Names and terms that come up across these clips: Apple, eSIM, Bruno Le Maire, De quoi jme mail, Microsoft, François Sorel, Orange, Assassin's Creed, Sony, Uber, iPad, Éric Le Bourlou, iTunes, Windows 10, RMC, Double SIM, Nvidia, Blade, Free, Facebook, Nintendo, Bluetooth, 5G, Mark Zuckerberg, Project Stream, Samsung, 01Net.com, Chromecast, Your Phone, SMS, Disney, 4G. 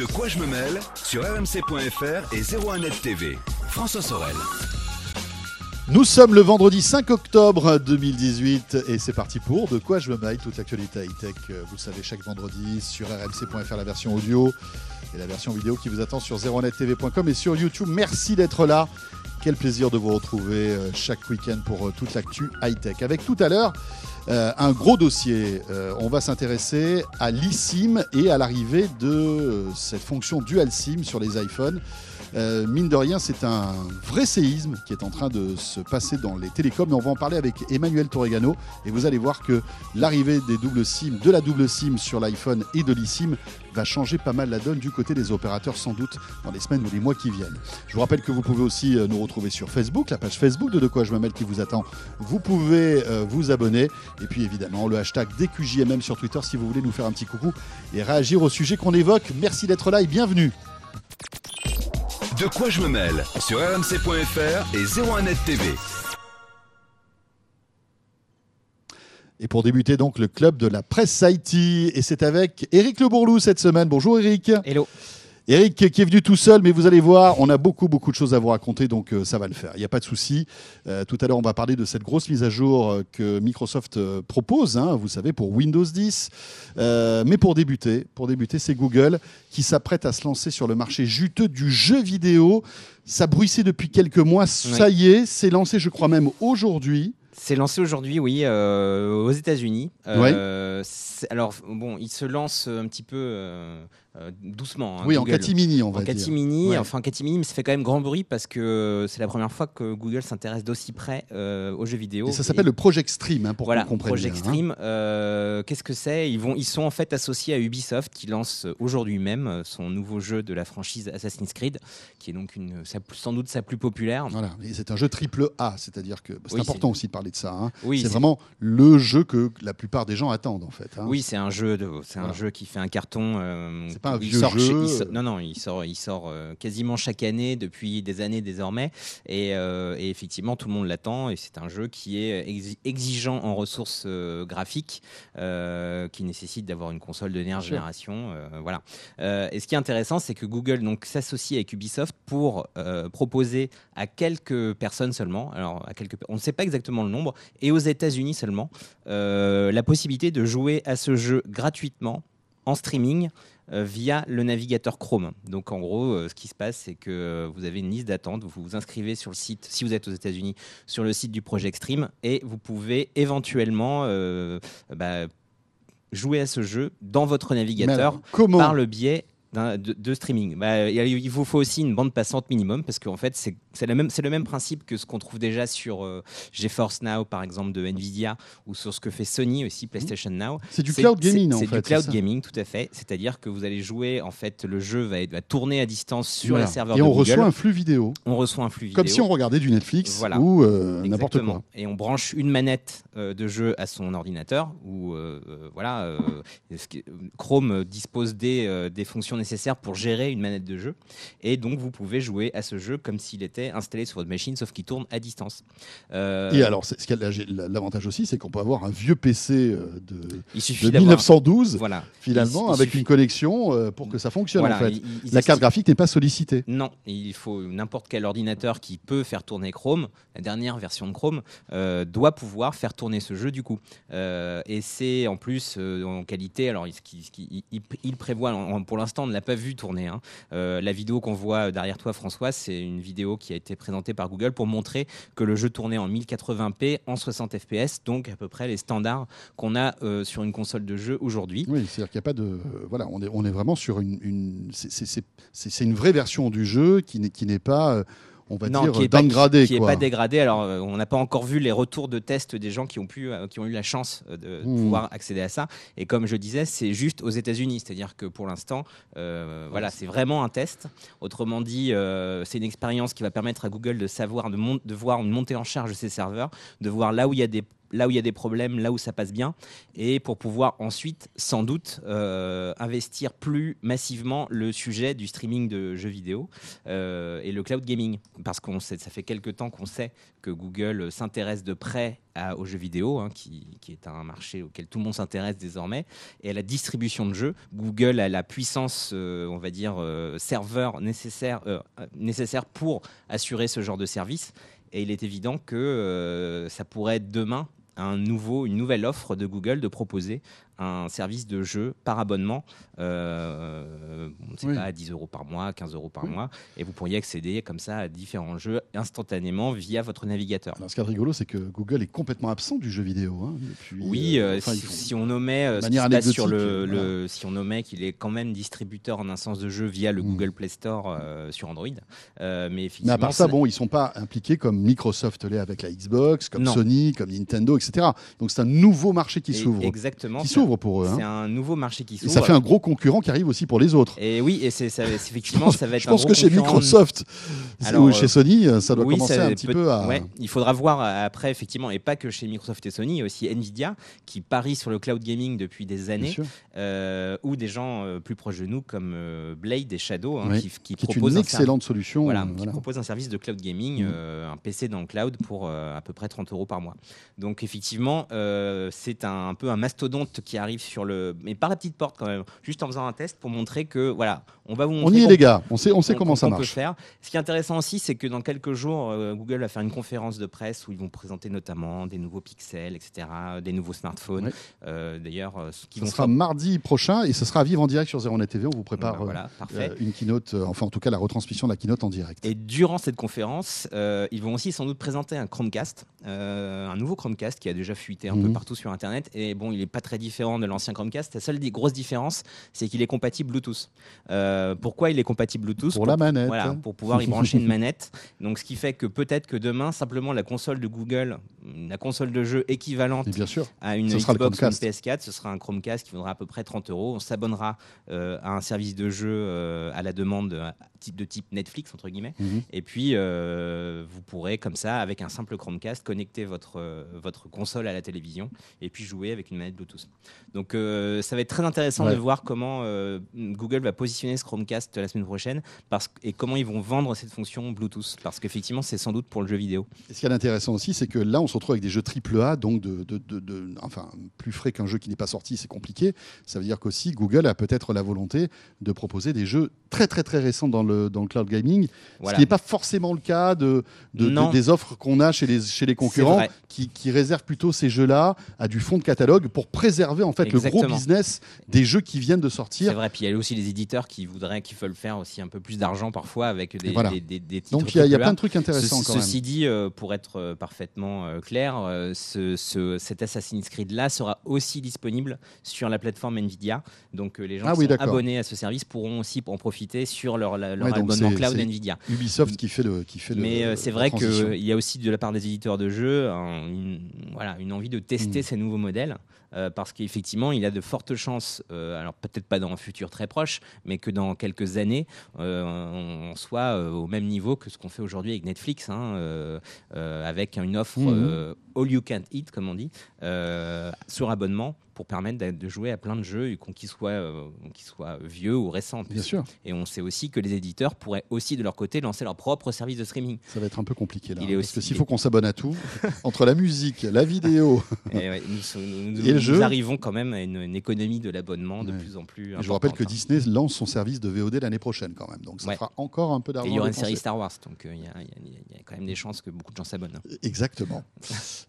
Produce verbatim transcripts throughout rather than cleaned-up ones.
De quoi je me mêle sur R M C point F R et zéro un net T V. François Sorel. Nous sommes le vendredi cinq octobre deux mille dix-huit et c'est parti pour De quoi je me mêle, toute l'actualité high-tech. Vous le savez, chaque vendredi sur R M C point F R, la version audio et la version vidéo qui vous attend sur zéro un net t v point com et sur YouTube. Merci d'être là. Quel plaisir de vous retrouver chaque week-end pour toute l'actu high-tech. Avec tout à l'heure, euh, un gros dossier. Euh, on va s'intéresser à l'eSIM et à l'arrivée de euh, cette fonction dual SIM sur les iPhones. Euh, mine de rien, c'est un vrai séisme qui est en train de se passer dans les télécoms. Mais on va en parler avec Emmanuel Torregano. Et vous allez voir que l'arrivée des doubles SIM, de la double SIM sur l'iPhone et de l'eSIM va changer pas mal la donne du côté des opérateurs, sans doute dans les semaines ou les mois qui viennent. Je vous rappelle que vous pouvez aussi nous retrouver sur Facebook, la page Facebook de De quoi je me mêle qui vous attend. Vous pouvez euh, vous abonner. Et puis évidemment, le hashtag D Q J M M sur Twitter si vous voulez nous faire un petit coucou et réagir au sujet qu'on évoque. Merci d'être là et bienvenue. De quoi je me mêle sur R M C point F R et zéro un net T V. Et pour débuter donc le club de la presse I T, et c'est avec Éric Le Bourlou cette semaine. Bonjour Éric. Hello. Éric qui est venu tout seul, mais vous allez voir, on a beaucoup beaucoup de choses à vous raconter, donc euh, ça va le faire, il n'y a pas de souci. Euh, tout à l'heure, on va parler de cette grosse mise à jour euh, que Microsoft euh, propose, hein, vous savez, pour Windows dix. Euh, mais pour débuter, pour débuter, c'est Google qui s'apprête à se lancer sur le marché juteux du jeu vidéo. Ça bruissait depuis quelques mois, ça oui. y est, c'est lancé, je crois même aujourd'hui. C'est lancé aujourd'hui, oui, euh, aux États-Unis. Euh, ouais. Alors, bon, il se lance un petit peu euh, doucement. Hein, oui, Google. En catimini, on va en dire. Catimini, ouais. Enfin, catimini, mais ça fait quand même grand bruit parce que c'est la première fois que Google s'intéresse d'aussi près euh, aux jeux vidéo. Et ça s'appelle et... le Project Stream, hein, pour voilà, qu'on comprenne Project bien, Stream, hein. euh, qu'est-ce que c'est ? Ils vont, ils sont en fait associés à Ubisoft qui lance aujourd'hui même son nouveau jeu de la franchise Assassin's Creed, qui est donc une, sans doute sa plus populaire. Voilà, et c'est un jeu triple A, c'est-à-dire que c'est oui, important c'est... aussi de parler de ça, hein. Oui, c'est, c'est vraiment le jeu que la plupart des gens attendent en fait, hein. Oui, c'est un jeu de, c'est un voilà. jeu qui fait un carton. Euh, c'est pas un vieux jeu. Chez, il so, non, non, il sort, il sort euh, quasiment chaque année depuis des années désormais, et, euh, et effectivement tout le monde l'attend. Et c'est un jeu qui est ex- exigeant en ressources euh, graphiques, euh, qui nécessite d'avoir une console de dernière génération, euh, voilà. Euh, et ce qui est intéressant, c'est que Google donc s'associe avec Ubisoft pour euh, proposer à quelques personnes seulement. Alors à quelques, on ne sait pas exactement le nombre, et aux États-Unis seulement, euh, la possibilité de jouer à ce jeu gratuitement en streaming euh, via le navigateur Chrome. Donc en gros, euh, ce qui se passe, c'est que euh, vous avez une liste d'attente, vous vous inscrivez sur le site, si vous êtes aux États-Unis, sur le site du Project Stream, et vous pouvez éventuellement euh, bah, jouer à ce jeu dans votre navigateur comment... par le biais De, de streaming. Bah, il vous faut aussi une bande passante minimum parce qu'en fait c'est, c'est, la même, c'est le même principe que ce qu'on trouve déjà sur euh, GeForce Now par exemple de Nvidia, ou sur ce que fait Sony aussi, PlayStation Now. C'est du c'est, cloud gaming c'est, en c'est fait. C'est du cloud c'est gaming, tout à fait. C'est-à-dire que vous allez jouer, en fait le jeu va, être, va tourner à distance sur voilà. les serveurs de Google. Et on reçoit un flux vidéo. On reçoit un flux vidéo. Comme si on regardait du Netflix voilà. ou euh, n'importe quoi. Et on branche une manette euh, de jeu à son ordinateur ou euh, voilà. Euh, Chrome dispose des, euh, des fonctions nécessaire pour gérer une manette de jeu, et donc vous pouvez jouer à ce jeu comme s'il était installé sur votre machine, sauf qu'il tourne à distance. Euh... Et alors, c'est, ce qu'il y a, l'avantage aussi, c'est qu'on peut avoir un vieux P C de, de mille neuf cent douze, voilà. finalement, il, il avec suffit... une connexion pour que ça fonctionne. Voilà, en fait. il, il, La carte il... graphique n'est pas sollicitée. Non, il faut n'importe quel ordinateur qui peut faire tourner Chrome, la dernière version de Chrome, euh, doit pouvoir faire tourner ce jeu du coup. Euh, et c'est en plus euh, en qualité, alors il, il, il, il prévoit en, pour l'instant, on ne l'a pas vu tourner, hein. Euh, la vidéo qu'on voit derrière toi, François, c'est une vidéo qui a été présentée par Google pour montrer que le jeu tournait en mille quatre-vingts p en soixante F P S, donc à peu près les standards qu'on a euh, sur une console de jeu aujourd'hui. Oui, c'est-à-dire qu'il n'y a pas de... Euh, voilà, on est, on est vraiment sur une... une c'est, c'est, c'est, c'est une vraie version du jeu qui n'est, qui n'est pas... Euh, on va non, dire qui est dégradé, pas, qui n'est pas dégradé. Alors, euh, on n'a pas encore vu les retours de tests des gens qui ont, pu, euh, qui ont eu la chance de mmh. pouvoir accéder à ça. Et comme je disais, c'est juste aux États-Unis, c'est-à-dire que pour l'instant, euh, voilà, c'est vraiment un test. Autrement dit, euh, c'est une expérience qui va permettre à Google de savoir, de, mon- de voir une montée en charge de ses serveurs, de voir là où il y a des là où il y a des problèmes, là où ça passe bien, et pour pouvoir ensuite, sans doute, euh, investir plus massivement le sujet du streaming de jeux vidéo euh, et le cloud gaming. Parce que ça fait quelques temps qu'on sait que Google s'intéresse de près à, aux jeux vidéo, hein, qui, qui est un marché auquel tout le monde s'intéresse désormais, et à la distribution de jeux. Google a la puissance, euh, on va dire, euh, serveur nécessaire, euh, nécessaire pour assurer ce genre de service. Et il est évident que euh, ça pourrait être demain un nouveau, une nouvelle offre de Google de proposer un service de jeu par abonnement, euh, on ne sait oui. pas, à dix euros par mois, quinze euros par oui. mois, et vous pourriez accéder comme ça à différents jeux instantanément via votre navigateur. Alors, ce qui est rigolo, c'est que Google est complètement absent du jeu vidéo. Hein, depuis, oui, euh, enfin, si, si on nommait euh, ce qui se passe sur le, voilà. le, si on nommait qu'il est quand même distributeur en un sens de jeu via le mmh. Google Play Store euh, sur Android. Euh, mais, mais à part ça, bon, ils ne sont pas impliqués comme Microsoft l'est avec la Xbox, comme non. Sony, comme Nintendo, et cetera. Donc c'est un nouveau marché qui et s'ouvre. Exactement. Qui s'ouvre. Pour eux, c'est hein. un nouveau marché qui s'ouvre. Et ça fait un gros concurrent qui arrive aussi pour les autres. Et oui, et c'est, ça, c'est effectivement, pense, ça va être un gros concurrent. Je pense que chez Microsoft Alors, ou chez Sony, ça doit oui, commencer ça, un petit peut, peu à... Ouais, il faudra voir après, effectivement, et pas que chez Microsoft et Sony, il y a aussi Nvidia qui parie sur le cloud gaming depuis des années, euh, ou des gens euh, plus proches de nous comme euh, Blade et Shadow, hein, oui. qui, qui, qui proposent une excellente un servi- solution. Voilà, voilà. Qui propose un service de cloud gaming, mmh. euh, un P C dans le cloud pour euh, à peu près trente euros par mois. Donc effectivement, euh, c'est un, un peu un mastodonte qui arrive sur le, mais par la petite porte quand même, juste en faisant un test pour montrer que voilà, on va vous montrer. On y est les gars, on sait, on sait on, comment on, ça on marche. Peut faire. Ce qui est intéressant aussi, c'est que dans quelques jours, euh, Google va faire une conférence de presse où ils vont présenter notamment des nouveaux pixels, et cetera, des nouveaux smartphones. Oui. Euh, d'ailleurs, euh, ce qui vont sera faire... mardi prochain et ce sera à vivre en direct sur zéro net T V. On vous prépare ben voilà, euh, une keynote, euh, enfin en tout cas la retransmission de la keynote en direct. Et durant cette conférence, euh, ils vont aussi sans doute présenter un Chromecast, euh, un nouveau Chromecast qui a déjà fuité un mmh. peu partout sur Internet. Et bon, il n'est pas très différent de l'ancien Chromecast. La seule grosse différence, c'est qu'il est compatible Bluetooth. Euh, pourquoi il est compatible Bluetooth ? Pour, pour la manette. Voilà, pour pouvoir y brancher une manette. Donc, ce qui fait que peut-être que demain, simplement la console de Google, la console de jeu équivalente bien sûr, à une Xbox ou une P S quatre, ce sera un Chromecast qui vaudra à peu près trente euros. On s'abonnera euh, à un service de jeu euh, à la demande euh, de type Netflix, entre guillemets. Mm-hmm. Et puis, euh, vous pourrez, comme ça, avec un simple Chromecast, connecter votre, euh, votre console à la télévision et puis jouer avec une manette Bluetooth. Donc euh, ça va être très intéressant ouais. de voir comment euh, Google va positionner ce Chromecast la semaine prochaine parce que, et comment ils vont vendre cette fonction Bluetooth, parce qu'effectivement c'est sans doute pour le jeu vidéo. Et ce qui est intéressant aussi, c'est que là on se retrouve avec des jeux triple A, donc de, de, de, de, enfin, plus frais qu'un jeu qui n'est pas sorti, c'est compliqué. Ça veut dire qu'aussi Google a peut-être la volonté de proposer des jeux très très très récents dans le, dans le cloud gaming, voilà. Ce qui n'est pas forcément le cas de, de, de, des offres qu'on a chez les, chez les concurrents qui, qui réservent plutôt ces jeux-là à du fond de catalogue pour préserver en fait Exactement. Le gros business des jeux qui viennent de sortir. C'est vrai, puis il y a aussi les éditeurs qui voudraient, qui veulent faire aussi un peu plus d'argent parfois avec des, voilà. des, des, des titres. Donc il y, y a plein de trucs intéressants ce, quand ceci même. Ceci dit, euh, pour être parfaitement euh, clair, euh, ce, ce, cet Assassin's Creed-là sera aussi disponible sur la plateforme Nvidia. Donc euh, les gens ah, qui oui, sont d'accord. abonnés à ce service pourront aussi en profiter sur leur, leur ouais, abonnement c'est, cloud c'est Nvidia. Ubisoft qui fait le qui fait Mais le, c'est vrai qu'il y a aussi de la part des éditeurs de jeux un, une, voilà, une envie de tester mmh. ces nouveaux modèles. Euh, parce qu'effectivement, il a de fortes chances, euh, alors peut-être pas dans un futur très proche, mais que dans quelques années, euh, on, on soit euh, au même niveau que ce qu'on fait aujourd'hui avec Netflix, hein, euh, euh, avec une offre euh, all you can eat, comme on dit, euh, sur abonnement, pour permettre de jouer à plein de jeux, qu'ils soient, euh, qu'ils soient vieux ou récents. Bien sûr. Et on sait aussi que les éditeurs pourraient aussi, de leur côté, lancer leur propre service de streaming. Ça va être un peu compliqué, là. Il hein, parce que s'il faut qu'on s'abonne à tout, entre la musique, la vidéo et, ouais, nous, nous, nous, et le nous jeu, nous arrivons quand même à une, une économie de l'abonnement de ouais. plus en plus importante. Je vous rappelle que hein. Disney lance son service de V O D l'année prochaine, quand même. Donc ça ouais. fera encore un peu d'argent. Et il y aura une série Star Wars, donc il euh, y, y, y a quand même des chances que beaucoup de gens s'abonnent. Exactement.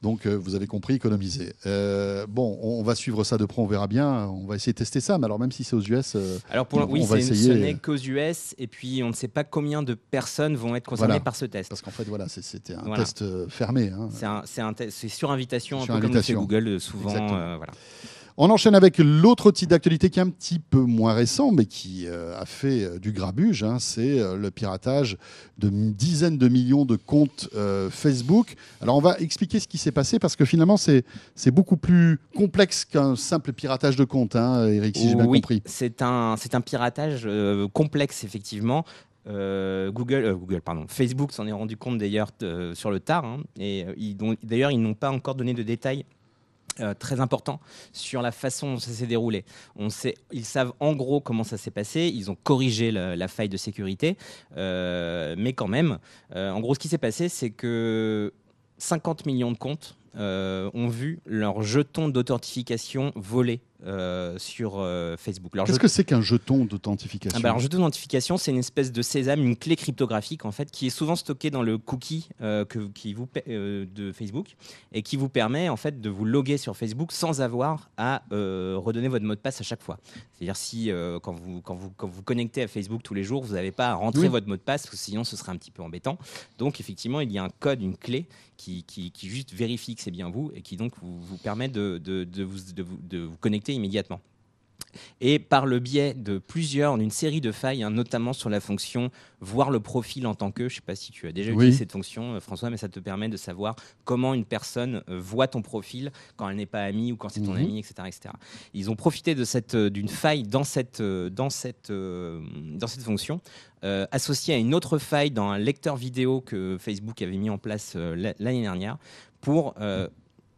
Donc euh, vous avez compris, économiser. Euh, bon, on va suivre ça de près, on verra bien, on va essayer de tester ça, mais alors même si c'est aux U S, alors pour, on oui, va essayer. Ce n'est qu'aux U S et puis on ne sait pas combien de personnes vont être concernées voilà. par ce test. Parce qu'en fait, voilà, c'est, c'était un voilà. test fermé. Hein. C'est, un, c'est, un te- c'est sur invitation, c'est un sur peu invitation. Comme fait Google souvent. Euh, voilà. On enchaîne avec l'autre titre d'actualité qui est un petit peu moins récent, mais qui euh, a fait euh, du grabuge. Hein, c'est euh, le piratage de dizaines de millions de comptes euh, Facebook. Alors, on va expliquer ce qui s'est passé, parce que finalement, c'est, c'est beaucoup plus complexe qu'un simple piratage de compte, hein, Eric, si oh, j'ai bien oui, compris. C'est un, c'est un piratage euh, complexe, effectivement. Euh, Google, euh, Google, pardon, Facebook s'en est rendu compte d'ailleurs euh, sur le tard. Hein, et euh, ils, d'ailleurs, ils n'ont pas encore donné de détails Euh, très important sur la façon dont ça s'est déroulé. On sait, ils savent en gros comment ça s'est passé, ils ont corrigé le, la faille de sécurité, euh, mais quand même, euh, en gros, ce qui s'est passé, c'est que cinquante millions de comptes euh, ont vu leur jeton d'authentification volé euh, sur euh, Facebook. Leur Qu'est-ce jet... que c'est qu'un jeton d'authentification ? ah bah, Un jeton d'authentification, c'est une espèce de sésame, une clé cryptographique en fait, qui est souvent stockée dans le cookie euh, que, qui vous, euh, de Facebook et qui vous permet en fait de vous loguer sur Facebook sans avoir à euh, redonner votre mot de passe à chaque fois. C'est-à-dire si euh, quand vous quand vous quand vous connectez à Facebook tous les jours, vous n'avez pas à rentrer oui. votre mot de passe, sinon ce serait un petit peu embêtant. Donc effectivement, il y a un code, une clé qui qui, qui juste vérifie que c'est bien vous et qui donc vous, vous permet de de de vous, de vous, de vous connecter immédiatement. Et par le biais de plusieurs, d'une série de failles, hein, notamment sur la fonction voir le profil en tant que, je ne sais pas si tu as déjà utilisé oui. cette fonction, François, mais ça te permet de savoir comment une personne voit ton profil quand elle n'est pas amie ou quand c'est ton mmh. ami, et cetera, et cetera. Ils ont profité de cette, d'une faille dans cette, dans cette, dans cette fonction. Euh, associé à une autre faille dans un lecteur vidéo que Facebook avait mis en place euh, l'année dernière pour euh, mmh.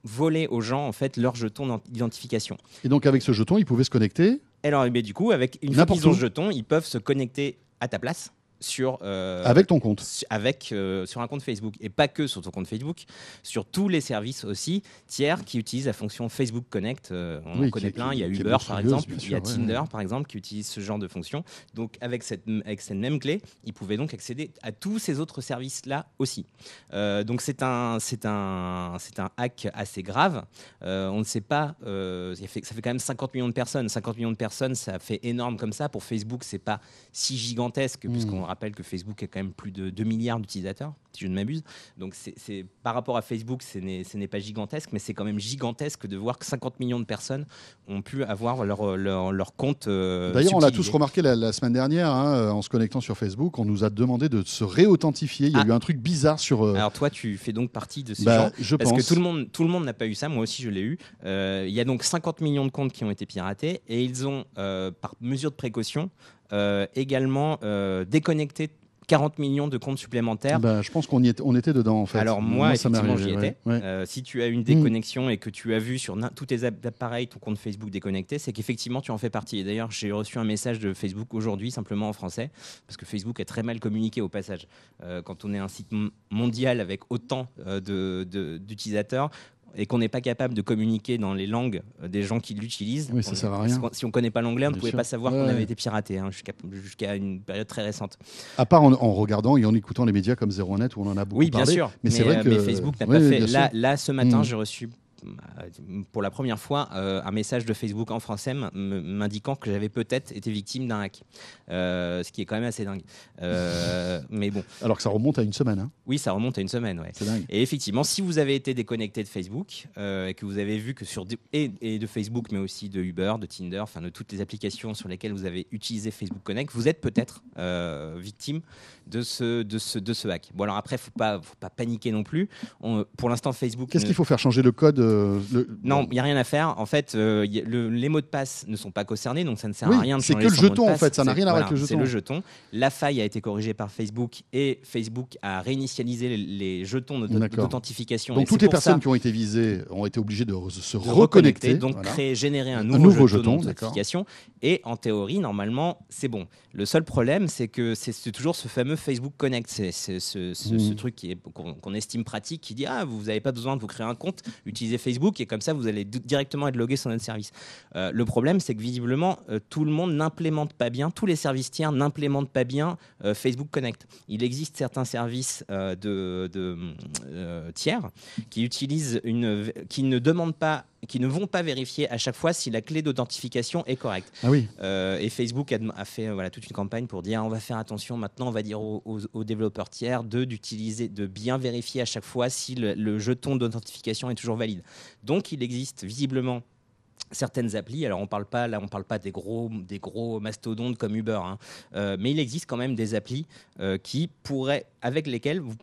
voler aux gens en fait leur jeton d'identification. Et donc avec ce jeton, ils pouvaient se connecter. Et alors, mais du coup, avec une fois qu'ils ont ce jeton, ils peuvent se connecter à ta place sur euh, avec ton compte, avec euh, sur un compte Facebook et pas que sur ton compte Facebook, sur tous les services aussi tiers qui utilisent la fonction Facebook Connect. Euh, on oui, en connaît qui, plein. Qui, il y a Uber par exemple, il y a Tinder ouais. par exemple qui utilise ce genre de fonction. Donc avec cette avec cette même clé, ils pouvaient donc accéder à tous ces autres services là aussi. Euh, donc c'est un c'est un c'est un hack assez grave. Euh, on ne sait pas. Euh, ça, fait, ça fait quand même cinquante millions de personnes. cinquante millions de personnes, ça fait énorme comme ça. Pour Facebook, c'est pas si gigantesque mmh. puisqu'on Je rappelle que Facebook a quand même plus de deux milliards d'utilisateurs, si je ne m'abuse. Donc, c'est, c'est, par rapport à Facebook, ce n'est, ce n'est pas gigantesque, mais c'est quand même gigantesque de voir que cinquante millions de personnes ont pu avoir leur, leur, leur compte euh, d'ailleurs, subtilisé. On l'a tous remarqué la, la semaine dernière, hein, en se connectant sur Facebook, on nous a demandé de se réauthentifier. Il y a ah. eu un truc bizarre sur... Euh... Alors, toi, tu fais donc partie de ces bah, gens. Je parce pense. que tout le monde, tout le monde n'a pas eu ça. Moi aussi, je l'ai eu. Euh, il y a donc cinquante millions de comptes qui ont été piratés et ils ont, euh, par mesure de précaution, Euh, également euh, déconnecter quarante millions de comptes supplémentaires. Bah, je pense qu'on y était, on était dedans en fait. Alors moi, moi effectivement, j'y étais. Ouais, ouais. Euh, si tu as une déconnexion mmh. et que tu as vu sur na- tous tes appareils ton compte Facebook déconnecté, c'est qu'effectivement tu en fais partie. Et d'ailleurs, j'ai reçu un message de Facebook aujourd'hui, simplement en français, parce que Facebook est très mal communiqué au passage. Euh, quand on est un site m- mondial avec autant euh, de, de, d'utilisateurs, et qu'on n'est pas capable de communiquer dans les langues des gens qui l'utilisent. Oui, ça on, sert à rien. Si on ne connaît pas l'anglais, on ne pouvait sûr. pas savoir ouais. qu'on avait été piraté hein, jusqu'à, jusqu'à une période très récente. À part en, en regardant et en écoutant les médias comme zéro un net où on en a beaucoup oui, parlé. Oui, bien sûr. Mais, mais, c'est vrai euh, que... mais Facebook n'a ouais, pas fait. Là, là, ce matin, mmh. j'ai reçu pour la première fois euh, un message de Facebook en français m- m- m'indiquant que j'avais peut-être été victime d'un hack, euh, ce qui est quand même assez dingue, euh, mais bon, alors que ça remonte à une semaine hein. oui ça remonte à une semaine ouais. C'est dingue. Et effectivement, si vous avez été déconnecté de Facebook euh, et que vous avez vu que sur de- et, et de Facebook mais aussi de Uber, de Tinder, enfin de toutes les applications sur lesquelles vous avez utilisé Facebook Connect, vous êtes peut-être euh, victime de ce, de, ce, de ce hack. Bon, alors après, faut pas, faut pas paniquer non plus. On, pour l'instant Facebook qu'est-ce ne... qu'il faut faire, changer le code euh... Le... Non, il n'y a rien à faire. En fait, euh, y a le, les mots de passe ne sont pas concernés, donc ça ne sert oui, à rien de changer son mot de passe. C'est que le jeton, en fait. Ça n'a rien à voir avec le jeton. C'est le jeton. La faille a été corrigée par Facebook et Facebook a réinitialisé les, les jetons de, de, d'authentification. Donc, et toutes les personnes ça, qui ont été visées ont été obligées de se de reconnecter, reconnecter. Donc, voilà. créer, générer un, un nouveau, nouveau jeton, jeton d'authentification. Et en théorie, normalement, c'est bon. Le seul problème, c'est que c'est, c'est toujours ce fameux Facebook Connect. C'est, c'est, c'est, c'est, mmh. ce truc qui est, qu'on, qu'on estime pratique, qui dit « Ah, vous n'avez pas besoin de vous créer un compte, utilisez Facebook. » Facebook, et comme ça vous allez d- directement être logué sur notre service. Euh, le problème, c'est que visiblement euh, tout le monde n'implémente pas bien, tous les services tiers n'implémentent pas bien euh, Facebook Connect. Il existe certains services euh, de, de euh, tiers qui utilisent une, qui ne demandent pas, qui ne vont pas vérifier à chaque fois si la clé d'authentification est correcte. Ah oui. Euh, et Facebook a, a fait voilà, toute une campagne pour dire on va faire attention maintenant, on va dire aux, aux, aux développeurs tiers de, d'utiliser, de bien vérifier à chaque fois si le, le jeton d'authentification est toujours valide. Donc il existe visiblement certaines applis. Alors on parle pas là, on parle pas des gros des gros mastodontes comme Uber, hein. euh, mais il existe quand même des applis euh, qui pourraient, avec lesquelles vous,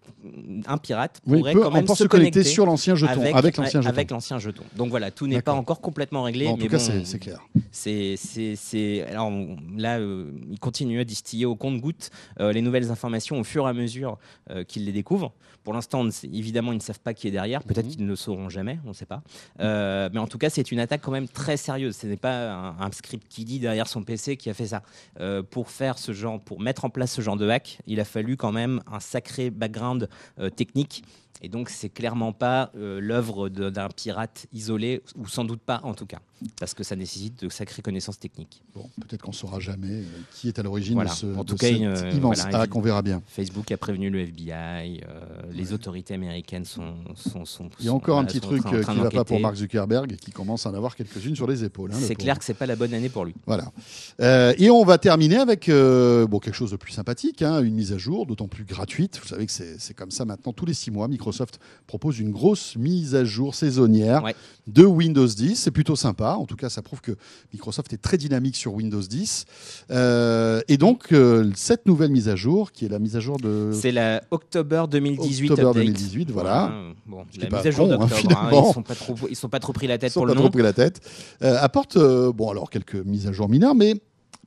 un pirate pourrait oui, quand même se connecter sur l'ancien jeton, avec, avec l'ancien jeton. Avec l'ancien jeton. Donc voilà, tout n'est D'accord. pas encore complètement réglé. Non, en mais tout bon, cas, c'est, c'est clair. C'est c'est c'est alors là, euh, il continue à distiller au compte-gouttes euh, les nouvelles informations au fur et à mesure euh, qu'ils les découvrent. Pour l'instant, on, évidemment, ils ne savent pas qui est derrière. Peut-être mm-hmm. qu'ils ne le sauront jamais. On ne sait pas. Euh, mais en tout cas, c'est une attaque quand même très sérieuse. Ce n'est pas un, un script qui dit derrière son P C qui a fait ça. Euh, pour faire ce genre, pour mettre en place ce genre de hack, il a fallu quand même un sacré background euh, technique. Et donc, c'est clairement pas euh, l'œuvre de, d'un pirate isolé, ou sans doute pas en tout cas, parce que ça nécessite de sacrées connaissances techniques. Bon, peut-être qu'on saura jamais euh, qui est à l'origine voilà. de, ce, en tout de cas, cette euh, immense voilà, hack, on verra bien. Facebook a prévenu le F B I, euh, les ouais. autorités américaines sont... sont, sont Il y a encore sont, un petit truc qui ne va pas pour Mark Zuckerberg, et qui commence à en avoir quelques-unes sur les épaules. Hein, c'est le clair que ce n'est pas la bonne année pour lui. Voilà. Euh, et on va terminer avec euh, bon, quelque chose de plus sympathique, hein, une mise à jour, d'autant plus gratuite. Vous savez que c'est, c'est comme ça maintenant, tous les six mois, Microsoft Microsoft propose une grosse mise à jour saisonnière ouais. de Windows dix. C'est plutôt sympa. En tout cas, ça prouve que Microsoft est très dynamique sur Windows dix. Euh, et donc, euh, cette nouvelle mise à jour, qui est la mise à jour de... C'est la octobre deux mille dix-huit. octobre deux mille dix-huit, voilà. Bon, la mise à jour con, d'octobre. Hein, hein, ils ne sont pas trop, ils sont pas trop pris la tête pour le nom. Ils ne sont pas trop pris la tête. Euh, apporte, euh, bon, alors, quelques mises à jour mineures, mais...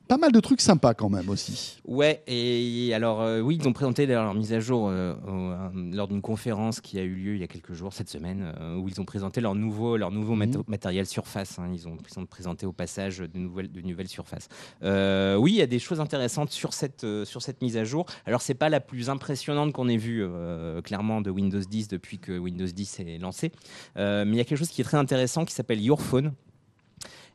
Pas mal de trucs sympas quand même aussi. Ouais, et alors euh, oui, ils ont présenté leur mise à jour euh, euh, lors d'une conférence qui a eu lieu il y a quelques jours, cette semaine, euh, où ils ont présenté leur nouveau, leur nouveau mat- matériel surface. Hein. Ils ont présenté au passage de nouvelles, de nouvelles surfaces. Euh, oui, il y a des choses intéressantes sur cette, euh, sur cette mise à jour. Alors, c'est pas la plus impressionnante qu'on ait vue, euh, clairement, de Windows dix depuis que Windows dix est lancé. Euh, mais il y a quelque chose qui est très intéressant qui s'appelle Your Phone.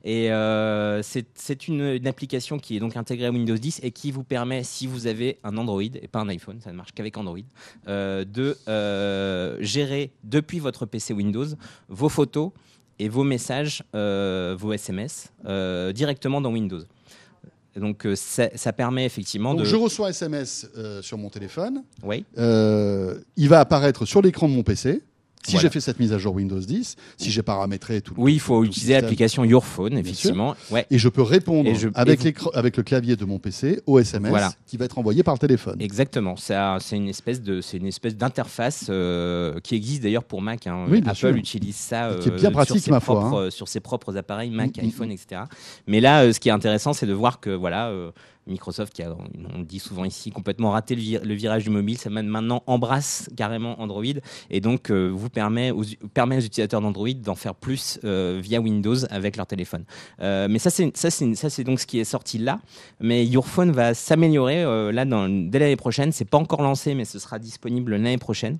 Et euh, c'est, c'est une, une application qui est donc intégrée à Windows dix et qui vous permet, si vous avez un Android et pas un iPhone, ça ne marche qu'avec Android, euh, de euh, gérer depuis votre P C Windows vos photos et vos messages, euh, vos S M S, euh, directement dans Windows. Donc euh, ça, ça permet effectivement donc de... Je reçois S M S euh, sur mon téléphone, oui. euh, il va apparaître sur l'écran de mon P C... Si voilà. j'ai fait cette mise à jour Windows dix, si j'ai paramétré tout le Oui, il faut utiliser l'application Your Phone, effectivement. Ouais. Et je peux répondre je, avec, vous... avec le clavier de mon P C au S M S voilà. qui va être envoyé par le téléphone. Exactement. Ça, c'est, une espèce de, c'est une espèce d'interface euh, qui existe d'ailleurs pour Mac. Hein. Oui, Apple sûr. utilise ça euh, qui est bien pratique, sur, ses ma propres, foi, hein. sur ses propres appareils, Mac, mm-hmm. iPhone, et cetera. Mais là, euh, ce qui est intéressant, c'est de voir que... voilà. Euh, Microsoft qui a, on le dit souvent ici, complètement raté le, vir- le virage du mobile, ça maintenant embrasse carrément Android et donc euh, vous permet aux, permet aux utilisateurs d'Android d'en faire plus euh, via Windows avec leur téléphone. Euh, mais ça c'est, ça, c'est, ça, c'est donc ce qui est sorti là. Mais Your Phone va s'améliorer euh, là dans, dès l'année prochaine. C'est pas encore lancé, mais ce sera disponible l'année prochaine.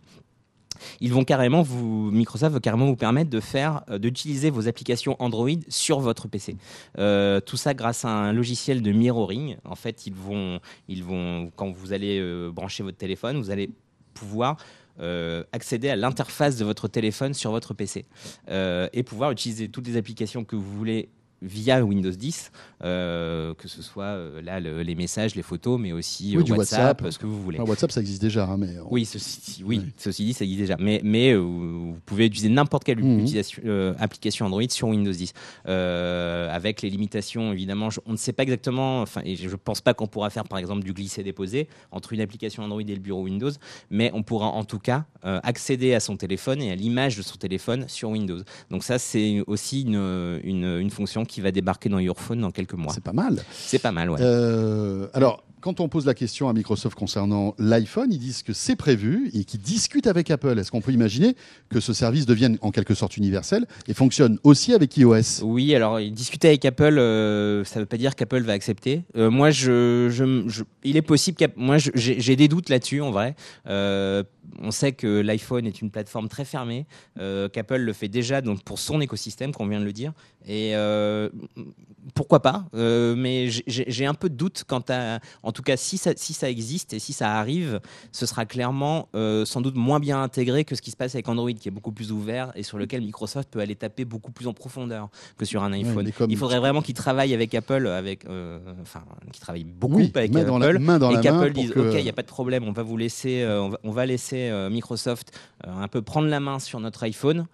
Ils vont carrément vous, Microsoft va carrément vous permettre de faire, d'utiliser vos applications Android sur votre P C. Euh, tout ça grâce à un logiciel de mirroring. En fait, ils vont, ils vont, quand vous allez euh, brancher votre téléphone, vous allez pouvoir Euh, accéder à l'interface de votre téléphone sur votre P C euh, et pouvoir utiliser toutes les applications que vous voulez via Windows dix, euh, que ce soit euh, là le, les messages, les photos, mais aussi euh, oui, WhatsApp, WhatsApp, ce que vous voulez. Enfin, WhatsApp, ça existe déjà, hein, mais on... oui, ceci, oui, oui, ceci dit, ça existe déjà. Mais, mais euh, vous pouvez utiliser n'importe quelle mm-hmm. euh, application Android sur Windows dix, euh, avec les limitations évidemment. Je, on ne sait pas exactement. Enfin, je ne pense pas qu'on pourra faire par exemple du glisser-déposer entre une application Android et le bureau Windows, mais on pourra en tout cas euh, accéder à son téléphone et à l'image de son téléphone sur Windows. Donc ça, c'est aussi une, une, une fonction qui va débarquer dans Your Phone dans quelques mois. C'est pas mal. C'est pas mal, ouais. Euh, alors, quand on pose la question à Microsoft concernant l'iPhone, ils disent que c'est prévu et qu'ils discutent avec Apple. Est-ce qu'on peut imaginer que ce service devienne en quelque sorte universel et fonctionne aussi avec iOS ? Oui, alors discuter avec Apple, euh, ça ne veut pas dire qu'Apple va accepter. Euh, moi, je, je, je, il est possible qu'Apple... Moi, je, j'ai, j'ai des doutes là-dessus, en vrai. Euh, on sait que l'iPhone est une plateforme très fermée, euh, qu'Apple le fait déjà donc, pour son écosystème, qu'on vient de le dire. Et euh, pourquoi pas euh, mais j'ai, j'ai un peu de doute quant à... En tout cas, si ça, si ça existe et si ça arrive, ce sera clairement euh, sans doute moins bien intégré que ce qui se passe avec Android, qui est beaucoup plus ouvert et sur lequel Microsoft peut aller taper beaucoup plus en profondeur que sur un iPhone. Ouais, comme... Il faudrait vraiment qu'ils travaillent avec Apple, avec, euh, enfin, qu'ils travaillent beaucoup oui, avec Apple, dans la, main dans et la qu'Apple main dise que... OK, il n'y a pas de problème, on va vous laisser, euh, on va, on va laisser euh, Microsoft euh, un peu prendre la main sur notre iPhone.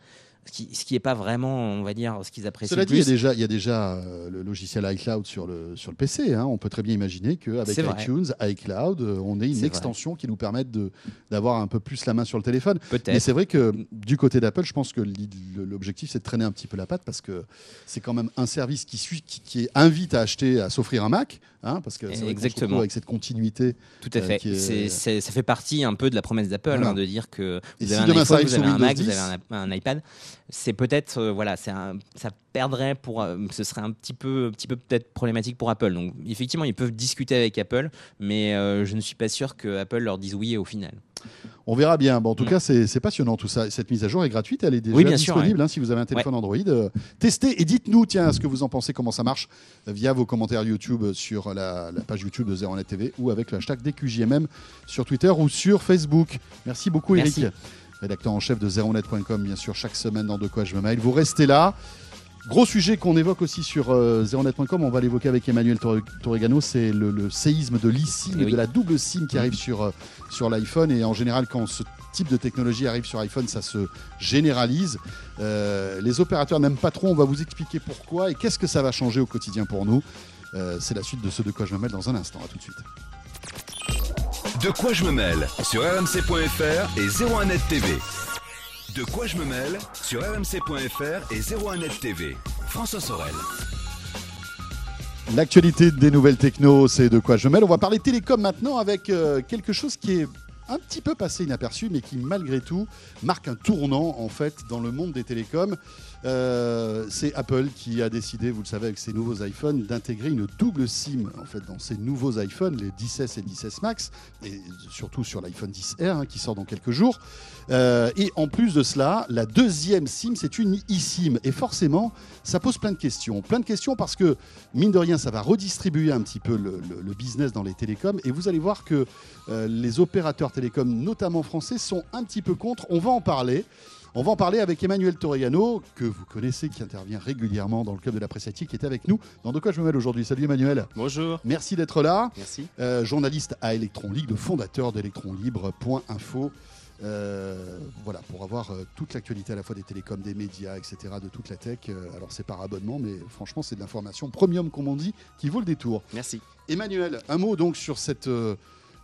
Ce qui n'est ce qui pas vraiment, on va dire, ce qu'ils apprécient le plus. Cela dit, il y a déjà, il y a déjà euh, le logiciel iCloud sur le, sur le P C. Hein. On peut très bien imaginer qu'avec iTunes, iCloud, on ait une c'est extension vrai. qui nous permette de, d'avoir un peu plus la main sur le téléphone. Peut-être. Mais c'est vrai que du côté d'Apple, je pense que l'objectif, c'est de traîner un petit peu la patte parce que c'est quand même un service qui, suit, qui, qui invite à acheter, à s'offrir un Mac. Hein, parce que c'est vrai qu'on se retrouve avec cette continuité. Tout à fait. Euh, qui est... c'est, c'est, ça fait partie un peu de la promesse d'Apple voilà. hein, de dire que vous et avez si un iPhone, vous avez un Mac, dix vous avez un, un iPad. C'est peut-être, euh, voilà, c'est un, ça perdrait pour, euh, ce serait un petit peu, petit peu peut-être problématique pour Apple. Donc effectivement, ils peuvent discuter avec Apple, mais euh, je ne suis pas sûr que Apple leur dise oui au final. On verra bien. Bon, en tout mmh. cas, c'est, c'est passionnant tout ça. Cette mise à jour est gratuite, elle est déjà oui, disponible sûr, ouais. hein, si vous avez un téléphone ouais. Android. Euh, testez et dites-nous, tiens, ce que vous en pensez, comment ça marche, via vos commentaires YouTube sur la, la page YouTube de zéro net T V ou avec le hashtag D Q J M M sur Twitter ou sur Facebook. Merci beaucoup, Eric. Merci. Rédacteur en chef de zéro net point com, bien sûr, chaque semaine dans De quoi je me mail. Vous restez là. Gros sujet qu'on évoque aussi sur euh, zéro net point com, on va l'évoquer avec Emmanuel Torregano, c'est le, le séisme de l'eSIM et, et oui. de la double SIM qui arrive sur, euh, sur l'iPhone. Et en général, quand ce type de technologie arrive sur iPhone, ça se généralise. Euh, les opérateurs n'aiment pas trop, on va vous expliquer pourquoi et qu'est-ce que ça va changer au quotidien pour nous. Euh, c'est la suite de ce De quoi je me mêle dans un instant. À tout de suite. De quoi je me mêle sur R M C point F R et zéro un net T V. De quoi je me mêle sur R M C point F R et zéro un Net T V. François Sorel. L'actualité des nouvelles techno, c'est De quoi je me mêle. On va parler télécom maintenant avec euh, quelque chose qui est un petit peu passé inaperçu, mais qui malgré tout marque un tournant en fait dans le monde des télécoms. Euh, c'est Apple qui a décidé, vous le savez, avec ses nouveaux iPhones, d'intégrer une double SIM en fait dans ses nouveaux iPhones, les X S et X S Max, et surtout sur l'iPhone X R hein, qui sort dans quelques jours. Euh, et en plus de cela, la deuxième SIM, c'est une eSIM. Et forcément, ça pose plein de questions. Plein de questions parce que, mine de rien, ça va redistribuer un petit peu le, le, le business dans les télécoms. Et vous allez voir que euh, les opérateurs télécoms, notamment français, sont un petit peu contre. On va en parler. On va en parler avec Emmanuel Torregano, que vous connaissez, qui intervient régulièrement dans le club de la presse éthique, qui est avec nous dans De quoi je me mêle aujourd'hui. Salut Emmanuel. Bonjour. Merci d'être là. Merci. Euh, journaliste à Electron Libre, le fondateur d'Electronlibre.info. Euh, voilà, pour avoir euh, toute l'actualité à la fois des télécoms, des médias, et cetera, de toute la tech. Euh, alors, c'est par abonnement, mais franchement, c'est de l'information premium, comme on dit, qui vaut le détour. Merci. Emmanuel, un mot donc sur cette... Euh,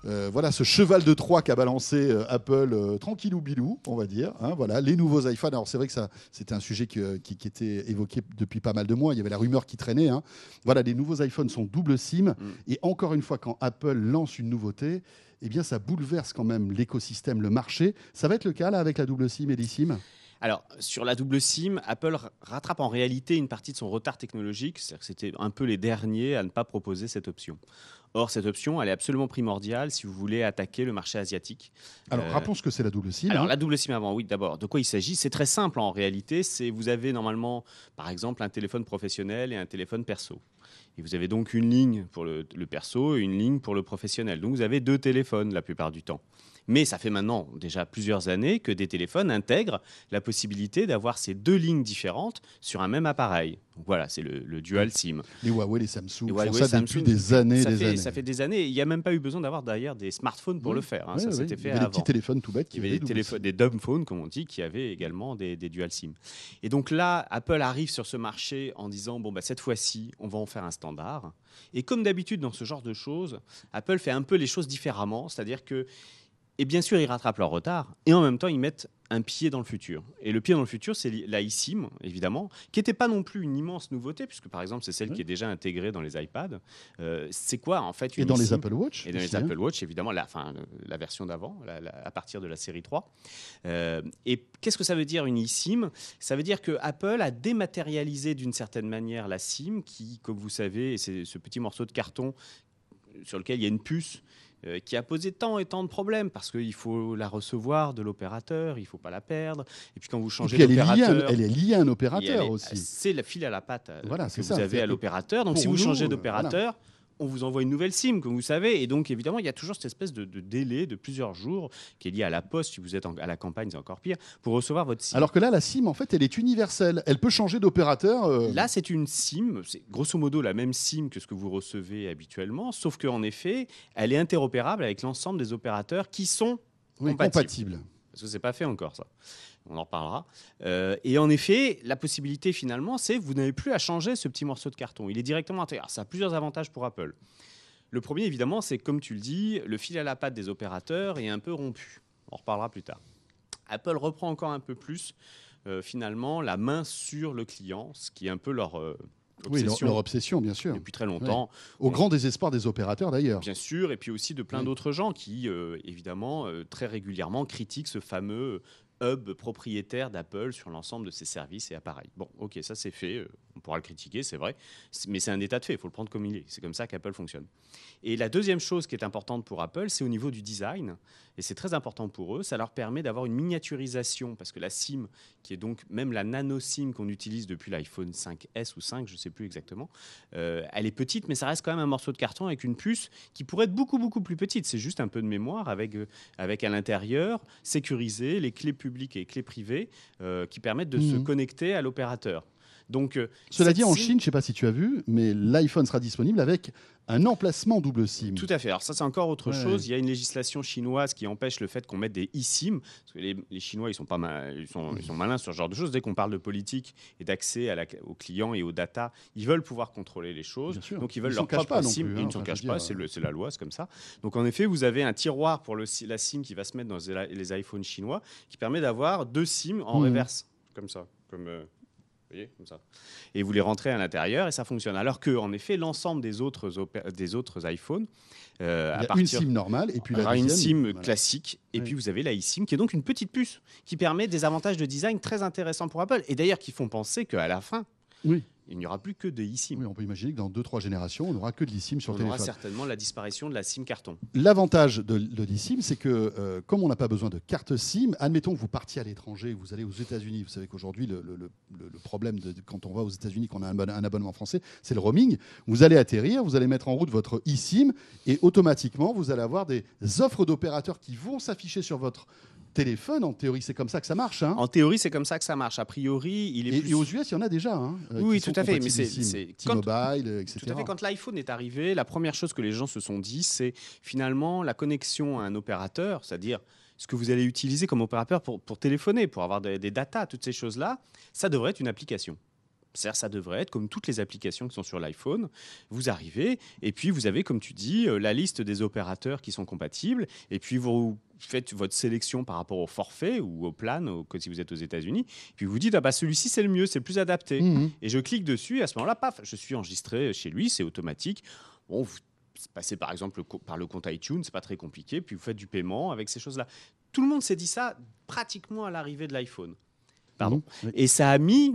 Euh, voilà ce cheval de Troie qu'a balancé euh, Apple euh, tranquillou bilou, on va dire. Hein, voilà, les nouveaux iPhones. Alors c'est vrai que ça, c'était un sujet qui, qui, qui était évoqué depuis pas mal de mois. Il y avait la rumeur qui traînait. Hein. Voilà, les nouveaux iPhones sont double SIM. Mm. Et encore une fois, quand Apple lance une nouveauté, eh bien, ça bouleverse quand même l'écosystème, le marché. Ça va être le cas là avec la double SIM et l'eSIM ? Alors, sur la double SIM, Apple rattrape en réalité une partie de son retard technologique. C'est-à-dire que c'était un peu les derniers à ne pas proposer cette option. Or, cette option, elle est absolument primordiale si vous voulez attaquer le marché asiatique. Alors, euh... rappelons ce que c'est la double SIM. Alors, hein. la double SIM avant, oui, d'abord. De quoi il s'agit ? C'est très simple en réalité. C'est, vous avez normalement, par exemple, un téléphone professionnel et un téléphone perso. Et vous avez donc une ligne pour le, le perso et une ligne pour le professionnel. Donc, vous avez deux téléphones la plupart du temps. Mais ça fait maintenant déjà plusieurs années que des téléphones intègrent la possibilité d'avoir ces deux lignes différentes sur un même appareil. Donc voilà, c'est le, le dual SIM. Les Huawei, les Samsung, les Huawei, font ça Samsung, depuis des années, ça des fait, années. Ça fait des années. Il n'y a même pas eu besoin d'avoir d'ailleurs des smartphones pour oui. le faire. Hein. Ouais, ça ouais, s'était fait avant. Des petits téléphones tout bêtes. Qui il y avait des, téléphones, des dumb phones, comme on dit, qui avaient également des, des dual SIM. Et donc là, Apple arrive sur ce marché en disant bon bah cette fois-ci, on va en faire un standard. Et comme d'habitude dans ce genre de choses, Apple fait un peu les choses différemment, c'est-à-dire que et bien sûr, ils rattrapent leur retard et en même temps, ils mettent un pied dans le futur. Et le pied dans le futur, c'est la eSIM, évidemment, qui n'était pas non plus une immense nouveauté, puisque par exemple, c'est celle oui. qui est déjà intégrée dans les iPads. Euh, c'est quoi, en fait, une eSIM ? Et dans les Apple Watch ? Et dans les Apple Watch, évidemment, la, enfin, la version d'avant, la, la, à partir de la série trois. Euh, et qu'est-ce que ça veut dire, une eSIM ? Ça veut dire que Apple a dématérialisé d'une certaine manière la SIM, qui, comme vous savez, c'est ce petit morceau de carton sur lequel il y a une puce, qui a posé tant et tant de problèmes parce qu'il faut la recevoir de l'opérateur, il ne faut pas la perdre. Et puis quand vous changez d'opérateur... Elle est liée à un opérateur aussi. C'est la file à la patte voilà, que vous ça, avez à l'opérateur. Donc si vous nous, changez d'opérateur, voilà. on vous envoie une nouvelle SIM, comme vous savez. Et donc évidemment, il y a toujours cette espèce de, de délai de plusieurs jours qui est lié à la poste, si vous êtes en, à la campagne, c'est encore pire, pour recevoir votre SIM. Alors que là, la SIM, en fait, elle est universelle. Elle peut changer d'opérateur. Euh... Là, c'est une SIM, c'est grosso modo la même SIM que ce que vous recevez habituellement, sauf qu'en effet, elle est interopérable avec l'ensemble des opérateurs qui sont oui, compatibles. compatibles. Parce que ce n'est pas fait encore, ça. on en parlera. Euh, et en effet, la possibilité finalement, c'est que vous n'avez plus à changer ce petit morceau de carton. Il est directement intégré. Ça a plusieurs avantages pour Apple. Le premier, évidemment, c'est comme tu le dis, le fil à la patte des opérateurs est un peu rompu. On en reparlera plus tard. Apple reprend encore un peu plus, euh, finalement, la main sur le client, ce qui est un peu leur... Euh, Obsession. Oui, leur, leur obsession, bien sûr. Depuis très longtemps. Ouais. Au on... grand désespoir des opérateurs, d'ailleurs. Bien sûr, et puis aussi de plein oui. d'autres gens qui, euh, évidemment, euh, très régulièrement critiquent ce fameux hub propriétaire d'Apple sur l'ensemble de ses services et appareils. Bon, ok, ça c'est fait, on pourra le critiquer, c'est vrai, mais c'est un état de fait, il faut le prendre comme il est. C'est comme ça qu'Apple fonctionne. Et la deuxième chose qui est importante pour Apple, c'est au niveau du design, et c'est très important pour eux, ça leur permet d'avoir une miniaturisation, parce que la SIM, qui est donc même la nano-SIM qu'on utilise depuis l'iPhone cinq S ou cinq, je ne sais plus exactement, euh, elle est petite, mais ça reste quand même un morceau de carton avec une puce qui pourrait être beaucoup, beaucoup plus petite. C'est juste un peu de mémoire avec, avec à l'intérieur, sécurisé, les clés publiques, et clés privées euh, qui permettent de mmh. se connecter à l'opérateur. Donc, euh, Cela dit, en SIM... Chine, je ne sais pas si tu as vu, mais l'iPhone sera disponible avec un emplacement double SIM. Tout à fait. Alors ça, c'est encore autre ouais. chose. Il y a une législation chinoise qui empêche le fait qu'on mette des eSIM. Parce que les, les Chinois, ils sont, pas mal, ils, sont, ils sont malins sur ce genre de choses. Dès qu'on parle de politique et d'accès à la, aux clients et aux data, ils veulent pouvoir contrôler les choses. Donc, ils veulent ils leur propre SIM. Plus, hein, ils ne s'en cachent pas. C'est, le, c'est la loi, c'est comme ça. Donc, en effet, vous avez un tiroir pour le, la SIM qui va se mettre dans les, les iPhones chinois qui permet d'avoir deux SIM en mmh. reverse. Comme ça. Comme... Euh, Vous voyez, comme ça. Et vous les rentrez à l'intérieur et ça fonctionne. Alors qu'en effet, l'ensemble des autres, opé- des autres iPhones... Euh, Il y a à partir, une SIM normale et puis la une SIM voilà. classique. Et oui. puis vous avez la eSIM qui est donc une petite puce qui permet des avantages de design très intéressants pour Apple. Et d'ailleurs, qui font penser qu'à la fin... Oui. Il n'y aura plus que des eSIM. Oui, on peut imaginer que dans deux trois générations, on n'aura que de l'eSIM sur on téléphone. On aura certainement la disparition de la SIM carton. L'avantage de, de l'eSIM, c'est que euh, comme on n'a pas besoin de carte SIM, admettons que vous partiez à l'étranger, vous allez aux États-Unis. Vous savez qu'aujourd'hui, le, le, le, le problème de, quand on va aux États-Unis, qu'on a un, un abonnement français, c'est le roaming. Vous allez atterrir, vous allez mettre en route votre eSIM et automatiquement, vous allez avoir des offres d'opérateurs qui vont s'afficher sur votre téléphone. En théorie, c'est comme ça que ça marche. Hein. En théorie, c'est comme ça que ça marche. A priori, il est et, plus... et aux U S, il y en a déjà. Hein, oui, tout à fait. Tout à fait, mais c'est, c'est quand, mobile, et cetera. Tout à fait. Quand l'iPhone est arrivé, la première chose que les gens se sont dit, c'est finalement la connexion à un opérateur, c'est-à-dire ce que vous allez utiliser comme opérateur pour, pour téléphoner, pour avoir des, des datas, toutes ces choses-là, ça devrait être une application. C'est-à-dire ça devrait être comme toutes les applications qui sont sur l'iPhone. Vous arrivez et puis vous avez, comme tu dis, la liste des opérateurs qui sont compatibles et puis vous faites votre sélection par rapport au forfait ou au plan ou, si vous êtes aux États-Unis. Puis vous dites ah bah celui-ci c'est le mieux, c'est le plus adapté. Mmh. Et je clique dessus et à ce moment-là, paf, je suis enregistré chez lui, c'est automatique. Bon, vous passez par exemple par le compte iTunes, c'est pas très compliqué. Puis vous faites du paiement avec ces choses-là. Tout le monde s'est dit ça pratiquement à l'arrivée de l'iPhone. Pardon. Mmh. Et ça a mis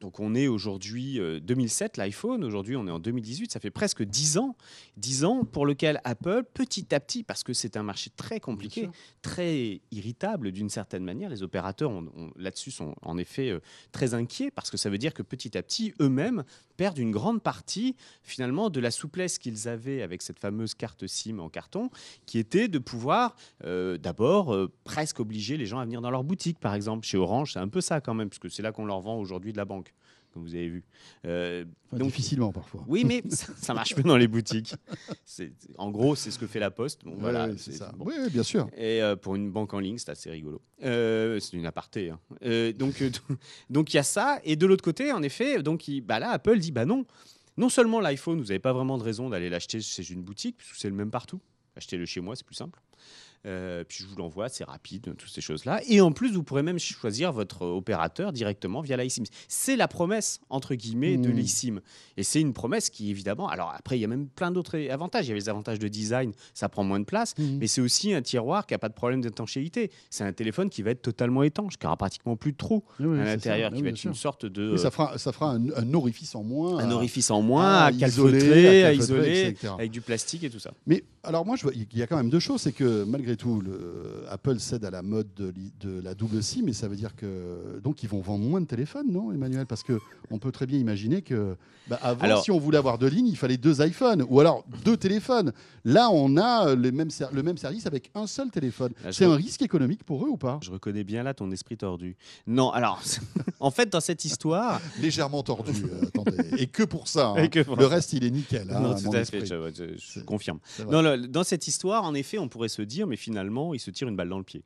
Donc on est aujourd'hui euh, deux mille sept, l'iPhone, aujourd'hui on est en deux mille dix-huit, ça fait presque dix ans, dix ans pour lequel Apple, petit à petit, parce que c'est un marché très compliqué, très irritable d'une certaine manière, les opérateurs on, on, là-dessus sont en effet euh, très inquiets, parce que ça veut dire que petit à petit, eux-mêmes perdent une grande partie finalement de la souplesse qu'ils avaient avec cette fameuse carte SIM en carton, qui était de pouvoir euh, d'abord euh, presque obliger les gens à venir dans leur boutique, par exemple. Chez Orange, c'est un peu ça quand même, parce que c'est là qu'on leur vend aujourd'hui de la banque. Comme vous avez vu. Euh, enfin, donc, difficilement parfois. Oui, mais ça, ça marche peu dans les boutiques. C'est, en gros, c'est ce que fait la Poste. Bon, ouais, voilà, c'est, c'est ça. Bon. Oui, oui, bien sûr. Et euh, pour une banque en ligne, c'est assez rigolo. Euh, c'est une aparté. Hein. Euh, donc, euh, donc il y a ça. Et de l'autre côté, en effet, donc, il, bah là, Apple dit bah non. Non seulement l'iPhone, vous n'avez pas vraiment de raison d'aller l'acheter chez une boutique, puisque c'est le même partout. Achetez-le chez moi, c'est plus simple. Euh, puis je vous l'envoie, c'est rapide, toutes ces choses-là. Et en plus, vous pourrez même choisir votre opérateur directement via l'iSIM. C'est la promesse, entre guillemets, mmh. de l'iSIM. Et c'est une promesse qui, évidemment... Alors après, il y a même plein d'autres avantages. Il y a les avantages de design, ça prend moins de place. Mmh. Mais c'est aussi un tiroir qui n'a pas de problème d'étanchéité. C'est un téléphone qui va être totalement étanche, qui n'aura pratiquement plus de trous oui, à l'intérieur, ça, qui oui, va être sûr. Une sorte de... Oui, ça fera, ça fera un, un orifice en moins. Un à, orifice en moins, à, à calfeutrer, à isoler, avec du plastique et tout ça. Mais alors moi, je vois, il y a quand même deux choses. C'est que malgré tout, le, Apple cède à la mode de, de la double SIM, mais ça veut dire que donc ils vont vendre moins de téléphones, non, Emmanuel? Parce que on peut très bien imaginer que bah, avant, alors, si on voulait avoir deux lignes, il fallait deux iPhones ou alors deux téléphones. Là, on a le même, le même service avec un seul téléphone. Là, c'est re... un risque économique pour eux ou pas? Je reconnais bien là ton esprit tordu. Non, alors en fait dans cette histoire légèrement tordu. Euh, attendez, et que pour ça. Hein. Que pour le ça. Reste, il est nickel. Non, hein, tout à fait. Je, je, je confirme. Dans, le, dans cette histoire, en effet, on pourrait se dire mais finalement, il se tire une balle dans le pied.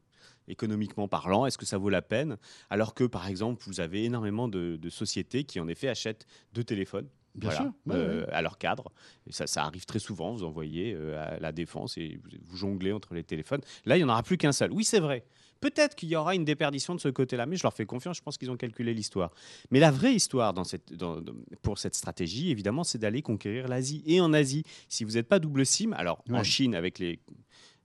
économiquement parlant, est-ce que ça vaut la peine? Alors que, par exemple, vous avez énormément de, de sociétés qui, en effet, achètent deux téléphones. Bien voilà, sûr, euh, ouais, ouais. à leur cadre. Et ça, ça arrive très souvent, vous envoyez euh, à la défense et vous, vous jonglez entre les téléphones. Là, il n'y en aura plus qu'un seul. Oui, c'est vrai. Peut-être qu'il y aura une déperdition de ce côté-là, mais je leur fais confiance, je pense qu'ils ont calculé l'histoire. Mais la vraie histoire dans cette, dans, pour cette stratégie, évidemment, c'est d'aller conquérir l'Asie. Et en Asie, si vous n'êtes pas double SIM, alors ouais. en Chine, avec les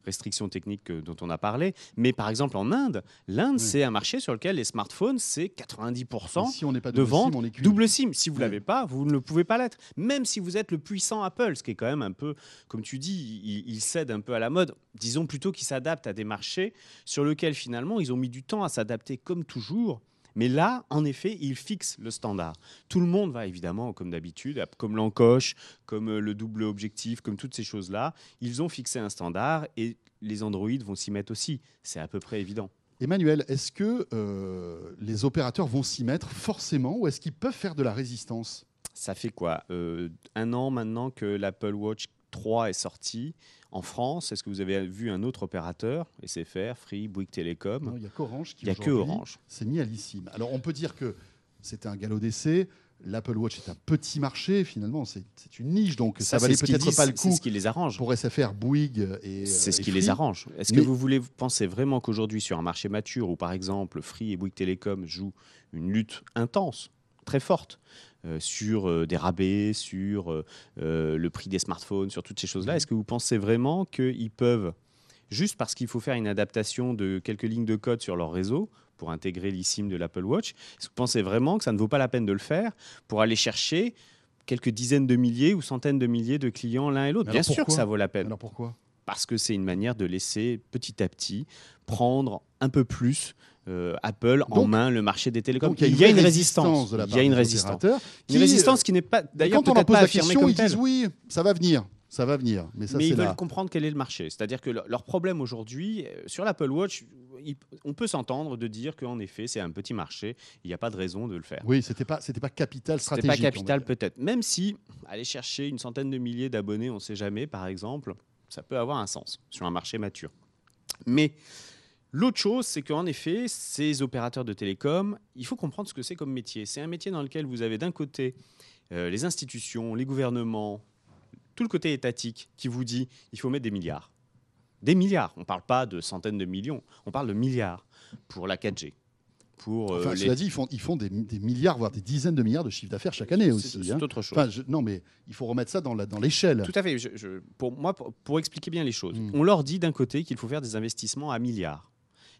restrictions techniques dont on a parlé, mais par exemple en Inde, l'Inde, oui. c'est un marché sur lequel les smartphones, c'est quatre-vingt-dix pour cent si on pas de vente double SIM. Si vous ne l'avez pas, vous ne le pouvez pas l'être. Même si vous êtes le puissant Apple, ce qui est quand même un peu, comme tu dis, il, il cède un peu à la mode. Disons plutôt qu'il s'adapte à des marchés sur lesquels finalement, ils ont mis du temps à s'adapter comme toujours. Mais là, en effet, il fixe le standard. Tout le monde va évidemment, comme d'habitude, comme l'encoche, comme le double objectif, comme toutes ces choses-là. Ils ont fixé un standard et les Android vont s'y mettre aussi. C'est à peu près évident. Emmanuel, est-ce que euh, les opérateurs vont s'y mettre forcément ou est-ce qu'ils peuvent faire de la résistance ? Ça fait quoi ? euh, Un an maintenant que l'Apple Watch trois est sorti en France. Est-ce que vous avez vu un autre opérateur, S F R, Free, Bouygues Télécom ? Il n'y a qu'Orange qui s'est mis à l'eSIM. Alors on peut dire que c'était un galop d'essai. L'Apple Watch est un petit marché, finalement, c'est, c'est une niche, donc ça, ça valait peut-être disent, pas le coup ce qui les arrange. Pour S F R, Bouygues et C'est ce et qui Free. Les arrange. Est-ce Mais... que vous voulez penser vraiment qu'aujourd'hui, sur un marché mature où, par exemple, Free et Bouygues Télécom jouent une lutte intense, très forte, Euh, sur euh, des rabais, sur euh, euh, le prix des smartphones, sur toutes ces choses-là. Est-ce que vous pensez vraiment qu'ils peuvent, juste parce qu'il faut faire une adaptation de quelques lignes de code sur leur réseau pour intégrer l'eSIM de l'Apple Watch, est-ce que vous pensez vraiment que ça ne vaut pas la peine de le faire pour aller chercher quelques dizaines de milliers ou centaines de milliers de clients l'un et l'autre ? Bien sûr que ça vaut la peine. Alors pourquoi ? Parce que c'est une manière de laisser petit à petit prendre un peu plus euh, Apple donc, en main le marché des télécoms. Il y a une résistance. Il y a une résistance. Une résistance qui n'est pas d'ailleurs peut-être pas affirmée comme telle. Quand on leur pose la question, ils disent oui, ça va venir. Ça va venir. Mais, ça, mais c'est ils veulent là. comprendre quel est le marché. C'est-à-dire que leur problème aujourd'hui, sur l'Apple Watch, on peut s'entendre de dire qu'en effet, c'est un petit marché. Il n'y a pas de raison de le faire. Oui, ce n'était pas, c'était pas capital stratégique. C'était pas capital peut-être. Même si, aller chercher une centaine de milliers d'abonnés, on ne sait jamais, par exemple, ça peut avoir un sens sur un marché mature. Mais l'autre chose, c'est qu'en effet, ces opérateurs de télécom, il faut comprendre ce que c'est comme métier. C'est un métier dans lequel vous avez d'un côté euh, les institutions, les gouvernements, tout le côté étatique qui vous dit il faut mettre des milliards. Des milliards. On ne parle pas de centaines de millions. On parle de milliards pour la quatre G. Pour, euh, enfin, cela les... dit, ils font, ils font des, des milliards, voire des dizaines de milliards de chiffre d'affaires chaque année c'est, aussi. C'est hein. autre chose. Enfin, je, non, mais il faut remettre ça dans, la, dans l'échelle. Tout à fait. Je, je, pour moi, pour, pour expliquer bien les choses, mmh. on leur dit d'un côté qu'il faut faire des investissements à milliards.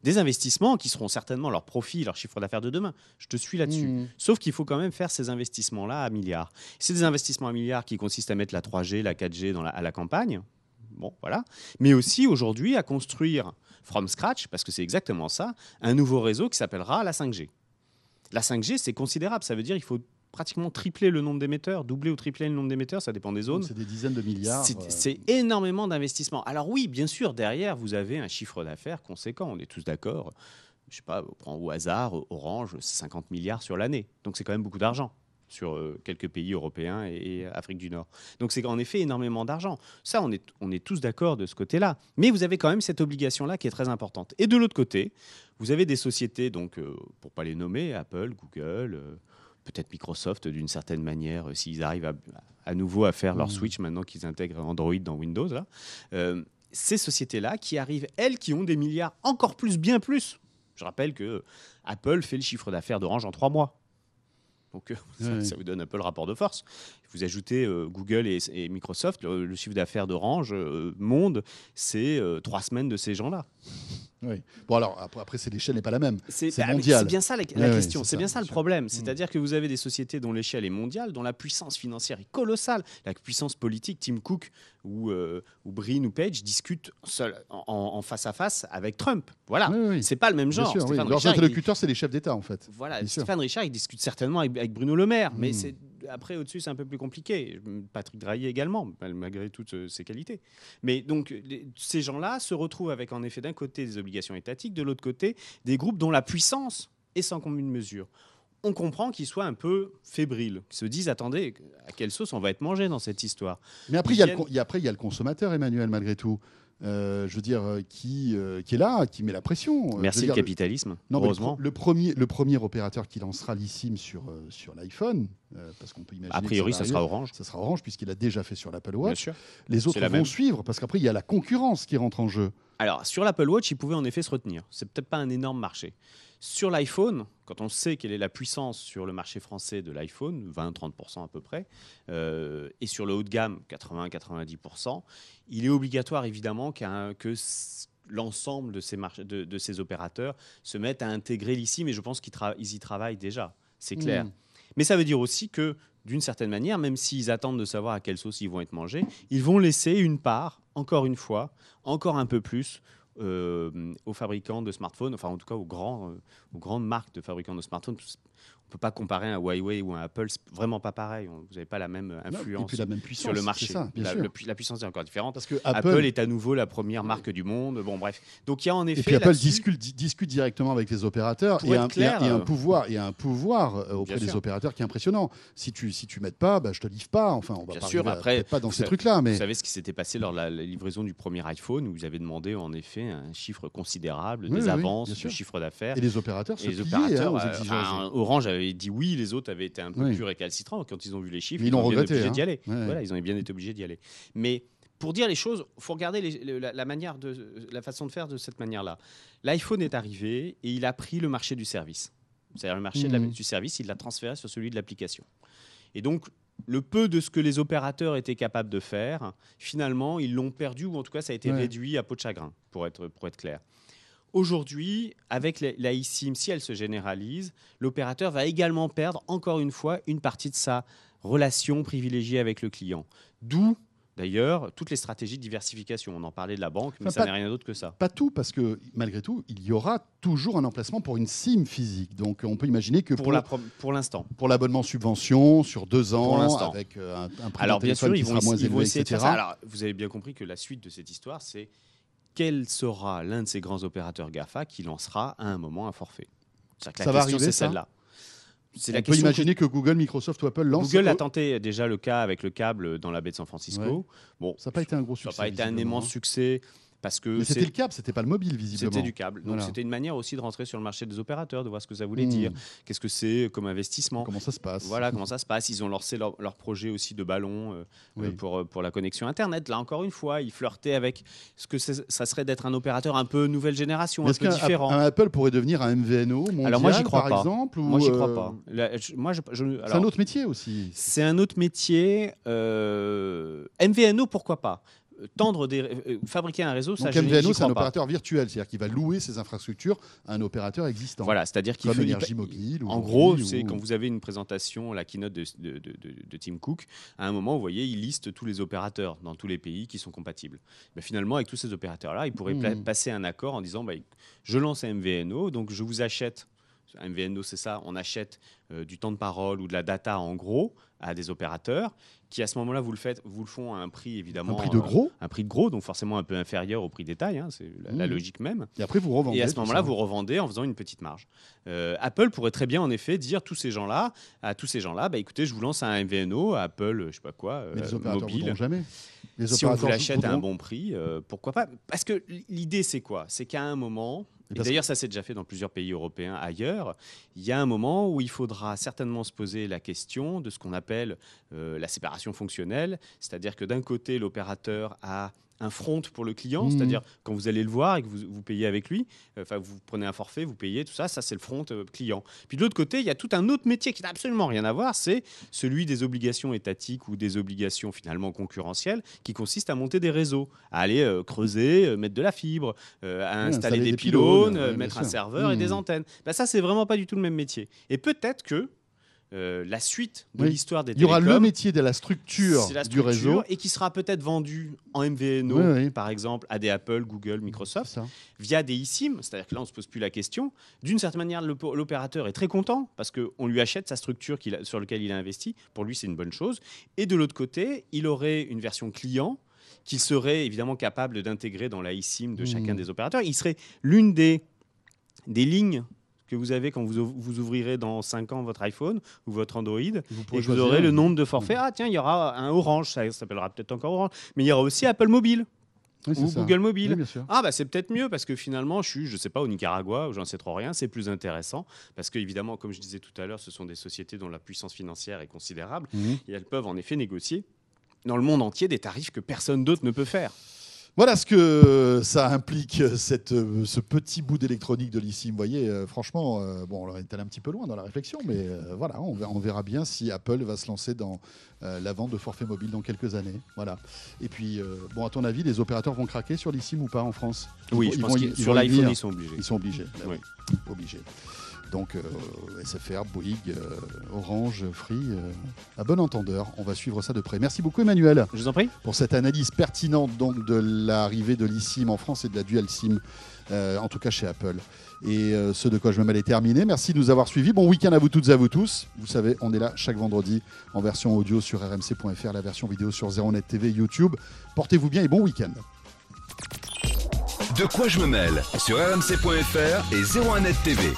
Des investissements qui seront certainement leur profit, leur chiffre d'affaires de demain. Je te suis là-dessus. Mmh. Sauf qu'il faut quand même faire ces investissements-là à milliards. C'est des investissements à milliards qui consistent à mettre la trois G, la quatre G dans la, à la campagne. Bon, voilà. Mais aussi, aujourd'hui, à construire from scratch, parce que c'est exactement ça, un nouveau réseau qui s'appellera la cinq G. La cinq G, c'est considérable. Ça veut dire qu'il faut pratiquement tripler le nombre d'émetteurs, doubler ou tripler le nombre d'émetteurs, ça dépend des zones. Donc c'est des dizaines de milliards. C'est, c'est énormément d'investissements. Alors oui, bien sûr, derrière, vous avez un chiffre d'affaires conséquent. On est tous d'accord. Je ne sais pas, on prend au hasard, Orange, cinquante milliards sur l'année. Donc c'est quand même beaucoup d'argent sur quelques pays européens et Afrique du Nord. Donc c'est en effet énormément d'argent. Ça, on est, on est tous d'accord de ce côté-là. Mais vous avez quand même cette obligation-là qui est très importante. Et de l'autre côté, vous avez des sociétés, donc, euh, pour ne pas les nommer, Apple, Google, euh, peut-être Microsoft d'une certaine manière, euh, s'ils arrivent à, à nouveau à faire mmh. leur switch maintenant qu'ils intègrent Android dans Windows. Là. Euh, ces sociétés-là qui arrivent, elles, qui ont des milliards encore plus, bien plus. Je rappelle que Apple fait le chiffre d'affaires d'Orange en trois mois. Donc, ça, ça vous donne un peu le rapport de force. Vous ajoutez euh, Google et, et Microsoft, le, le chiffre d'affaires d'Orange, euh, Monde, c'est euh, trois semaines de ces gens-là. Oui. Bon, alors, après, c'est, l'échelle n'est pas la même. C'est, c'est bah, mondial. C'est bien ça la, la oui, question. Oui, c'est c'est ça, bien ça le problème. C'est-à-dire que vous avez des sociétés dont l'échelle est mondiale, dont la puissance financière est colossale. La puissance politique, Tim Cook ou, euh, ou Brin ou Page discutent seul, en, en face à face avec Trump. Voilà. Oui, oui. C'est pas le même genre. Sûr, oui. Leurs interlocuteurs, c'est les chefs d'État, en fait. Voilà. Bien Stéphane sûr. Richard, il discute certainement avec, avec Bruno Le Maire. Mais mm. c'est, après, au-dessus, c'est un peu plus compliqué. Patrick Drahi également, malgré toutes ses qualités. Mais donc, les, ces gens-là se retrouvent avec, en effet, d'un côté, des obligations étatique, de l'autre côté, des groupes dont la puissance est sans commune mesure. On comprend qu'ils soient un peu fébriles, qu'ils se disent, attendez, à quelle sauce on va être mangé dans cette histoire ? Mais après, il y, y, y a le consommateur, Emmanuel, malgré tout. Euh, je veux dire, qui, euh, qui est là, qui met la pression. Merci le capitalisme, le... Non, heureusement. Le, le, premier, le premier opérateur qui lancera l'eSIM sur, euh, sur l'iPhone, euh, parce qu'on peut imaginer... A priori, ça, ça sera Orange. Ça sera Orange, puisqu'il a déjà fait sur l'Apple Watch. Bien sûr. Les autres vont même. suivre, parce qu'après, il y a la concurrence qui rentre en jeu. Alors, sur l'Apple Watch, il pouvait en effet se retenir. C'est peut-être pas un énorme marché. Sur l'iPhone, quand on sait quelle est la puissance sur le marché français de l'iPhone, vingt à trente pour cent à peu près, euh, et sur le haut de gamme, quatre-vingts à quatre-vingt-dix pour cent, il est obligatoire évidemment qu'un, que c- l'ensemble de ces, mar- de, de ces opérateurs se mettent à intégrer l'eSIM, mais je pense qu'ils tra- ils y travaillent déjà, c'est clair. Mmh. Mais ça veut dire aussi que, d'une certaine manière, même s'ils attendent de savoir à quelle sauce ils vont être mangés, ils vont laisser une part, encore une fois, encore un peu plus, Euh, aux fabricants de smartphones, enfin en tout cas aux, grands, euh, aux grandes marques de fabricants de smartphones. On ne peut pas comparer un Huawei ou un Apple, c'est vraiment pas pareil. On, vous n'avez pas la même influence non, la même sur le marché. Ça, la, le, la puissance est encore différente. Parce que Apple, Apple est à nouveau la première marque ouais. du monde. Bon, bref. Donc il y a en effet. Et puis Apple discute, discute directement avec les opérateurs. Pour et un, clair, et un, euh... un pouvoir, et un pouvoir euh, auprès bien des sûr. opérateurs qui est impressionnant. Si tu si tu m'aides pas, bah, je te livre pas. Enfin, on va bien pas, sûr, après, pas dans ces trucs-là. Mais vous savez ce qui s'était passé lors de la, la livraison du premier iPhone où ils avaient demandé en effet un chiffre considérable, oui, des oui, avances, du chiffre d'affaires. Et les opérateurs se pliaient. Orange avait dit oui, les autres avaient été un peu oui. plus récalcitrants quand ils ont vu les chiffres. Ils, ils ont bien été obligés hein. d'y aller. Ouais. Voilà, ils ont bien été obligés d'y aller. Mais pour dire les choses, il faut regarder les, la, la, manière de, la façon de faire de cette manière-là. L'iPhone est arrivé et il a pris le marché du service. C'est-à-dire le marché mmh. de la, du service, il l'a transféré sur celui de l'application. Et donc, le peu de ce que les opérateurs étaient capables de faire, finalement, ils l'ont perdu ou en tout cas, ça a été ouais. réduit à peau de chagrin, pour être, pour être clair. Aujourd'hui, avec la eSIM, si elle se généralise, l'opérateur va également perdre, encore une fois, une partie de sa relation privilégiée avec le client. D'où, d'ailleurs, toutes les stratégies de diversification. On en parlait de la banque, mais enfin, ça pas, n'est rien d'autre que ça. Pas tout, parce que, malgré tout, il y aura toujours un emplacement pour une SIM physique. Donc, on peut imaginer que... Pour, pour, la, pour l'instant. Pour l'abonnement subvention, sur deux ans, avec un, un prix Alors, de téléphone qui sera moins élevé, et cetera. Alors, bien sûr, ils vont, ils vont essayer de faire ça. Alors, vous avez bien compris que la suite de cette histoire, c'est... quel sera l'un de ces grands opérateurs GAFA qui lancera à un moment un forfait ? C'est-à-dire que la ça question, va arriver, c'est ça celle-là. C'est On la peut question imaginer que... que Google, Microsoft ou Apple lancent... Google a tenté déjà le cas avec le câble dans la baie de San Francisco. Ouais. Bon, ça n'a pas été un gros succès. Ça n'a pas été un immense succès. Parce que mais c'était c'est... le câble, c'était pas le mobile visiblement. C'était du câble, donc voilà. C'était une manière aussi de rentrer sur le marché des opérateurs, de voir ce que ça voulait mmh. dire, qu'est-ce que c'est comme investissement, comment ça se passe. Voilà comment ça se passe. Ils ont lancé leur, leur projet aussi de ballon euh, oui. pour pour la connexion Internet. Là encore une fois, ils flirtaient avec ce que ça serait d'être un opérateur un peu nouvelle génération, mais un peu différent. Un, un Apple pourrait devenir un M V N O mondial, alors moi, j'y crois par pas. exemple. Ou moi j'y crois euh... pas. La, je, moi je, je, alors, c'est un autre métier aussi. C'est un autre métier. Euh, M V N O pourquoi pas? Tendre des, euh, fabriquer un réseau, donc ça, M V N O, j'y crois pas. C'est un opérateur virtuel, c'est-à-dire qu'il va louer ses infrastructures à un opérateur existant. Voilà, c'est-à-dire qu'il fait énergie mobile. En gros, c'est ou... quand vous avez une présentation, la keynote de, de, de, de Tim Cook, à un moment, vous voyez, il liste tous les opérateurs dans tous les pays qui sont compatibles. Mais finalement, avec tous ces opérateurs-là, ils pourraient mmh. pla- passer un accord en disant, bah, je lance un M V N O, donc je vous achète. M V N O, c'est ça, on achète euh, du temps de parole ou de la data en gros à des opérateurs qui, à ce moment-là, vous le faites, vous le font à un prix évidemment. Un prix de gros Un, un prix de gros, donc forcément un peu inférieur au prix détail, hein, c'est la, mmh. la logique même. Et après, vous revendez. Et à ce moment-là, ça. vous revendez en faisant une petite marge. Euh, Apple pourrait très bien, en effet, dire tous ces gens-là, à tous ces gens-là, bah, écoutez, je vous lance un M V N O, à Apple, je sais pas quoi, euh, Mais les opérateurs mobile. Voudront jamais. Les si on vous l'achète voudront. à un bon prix, euh, pourquoi pas ? Parce que l'idée, c'est quoi ? C'est qu'à un moment. Et d'ailleurs, ça s'est déjà fait dans plusieurs pays européens ailleurs. Il y a un moment où il faudra certainement se poser la question de ce qu'on appelle euh, la séparation fonctionnelle. C'est-à-dire que d'un côté, l'opérateur a un front pour le client. Mmh. C'est-à-dire quand vous allez le voir et que vous, vous payez avec lui, enfin, euh, vous prenez un forfait, vous payez, tout ça, ça c'est le front euh, client. Puis de l'autre côté, il y a tout un autre métier qui n'a absolument rien à voir. C'est celui des obligations étatiques ou des obligations finalement concurrentielles qui consiste à monter des réseaux, à aller euh, creuser, euh, mettre de la fibre, euh, à oui, installer, installer des, des pylônes, Euh, mettre un serveur mmh. et des antennes. Ben ça, c'est vraiment pas du tout le même métier. Et peut-être que euh, la suite de oui. l'histoire des télécoms... Il y aura le métier de la structure, la structure du réseau. Et qui sera peut-être vendu en M V N O, oui, oui. par exemple, à des Apple, Google, Microsoft, via des eSIM. C'est-à-dire que là, on ne se pose plus la question. D'une certaine manière, l'op- l'opérateur est très content parce qu'on lui achète sa structure qu'il a, sur laquelle il a investi. Pour lui, c'est une bonne chose. Et de l'autre côté, il aurait une version client qu'il serait évidemment capable d'intégrer dans la eSIM de mmh. chacun des opérateurs. Il serait l'une des, des lignes que vous avez quand vous, vous ouvrirez dans cinq ans votre iPhone ou votre Android, vous et vous aurez un... le nombre de forfaits. Mmh. Ah tiens, il y aura un Orange, ça s'appellera peut-être encore Orange, mais il y aura aussi Apple Mobile. Oui, ou ça. Google Mobile. Oui, ah bah c'est peut-être mieux parce que finalement je suis, je sais pas, au Nicaragua ou j'en sais trop rien, c'est plus intéressant parce que évidemment, comme je disais tout à l'heure, ce sont des sociétés dont la puissance financière est considérable mmh. et elles peuvent en effet négocier dans le monde entier des tarifs que personne d'autre ne peut faire. Voilà ce que ça implique, cette, ce petit bout d'électronique de l'eSIM. Vous voyez, franchement, bon, on est allé un petit peu loin dans la réflexion, mais voilà, on verra, on verra bien si Apple va se lancer dans la vente de forfaits mobiles dans quelques années. Voilà. Et puis, bon, à ton avis, les opérateurs vont craquer sur l'eSIM ou pas en France? Oui, ils, je ils pense vont, qu'ils, ils sur l'iPhone, ils sont obligés. Ils sont obligés, là, oui. oui. Obligés. Donc, euh, S F R, Bouygues, euh, Orange, Free, euh, à bon entendeur. On va suivre ça de près. Merci beaucoup, Emmanuel. Je vous en prie. Pour cette analyse pertinente donc, de l'arrivée de l'eSIM en France et de la Dual SIM, euh, en tout cas chez Apple. Et euh, ce de quoi je me mêle est terminé. Merci de nous avoir suivis. Bon week-end à vous toutes et à vous tous. Vous savez, on est là chaque vendredi en version audio sur r m c point f r, la version vidéo sur zéro net T V, YouTube. Portez-vous bien et bon week-end. De quoi je me mêle sur r m c point f r et zéro un net T V.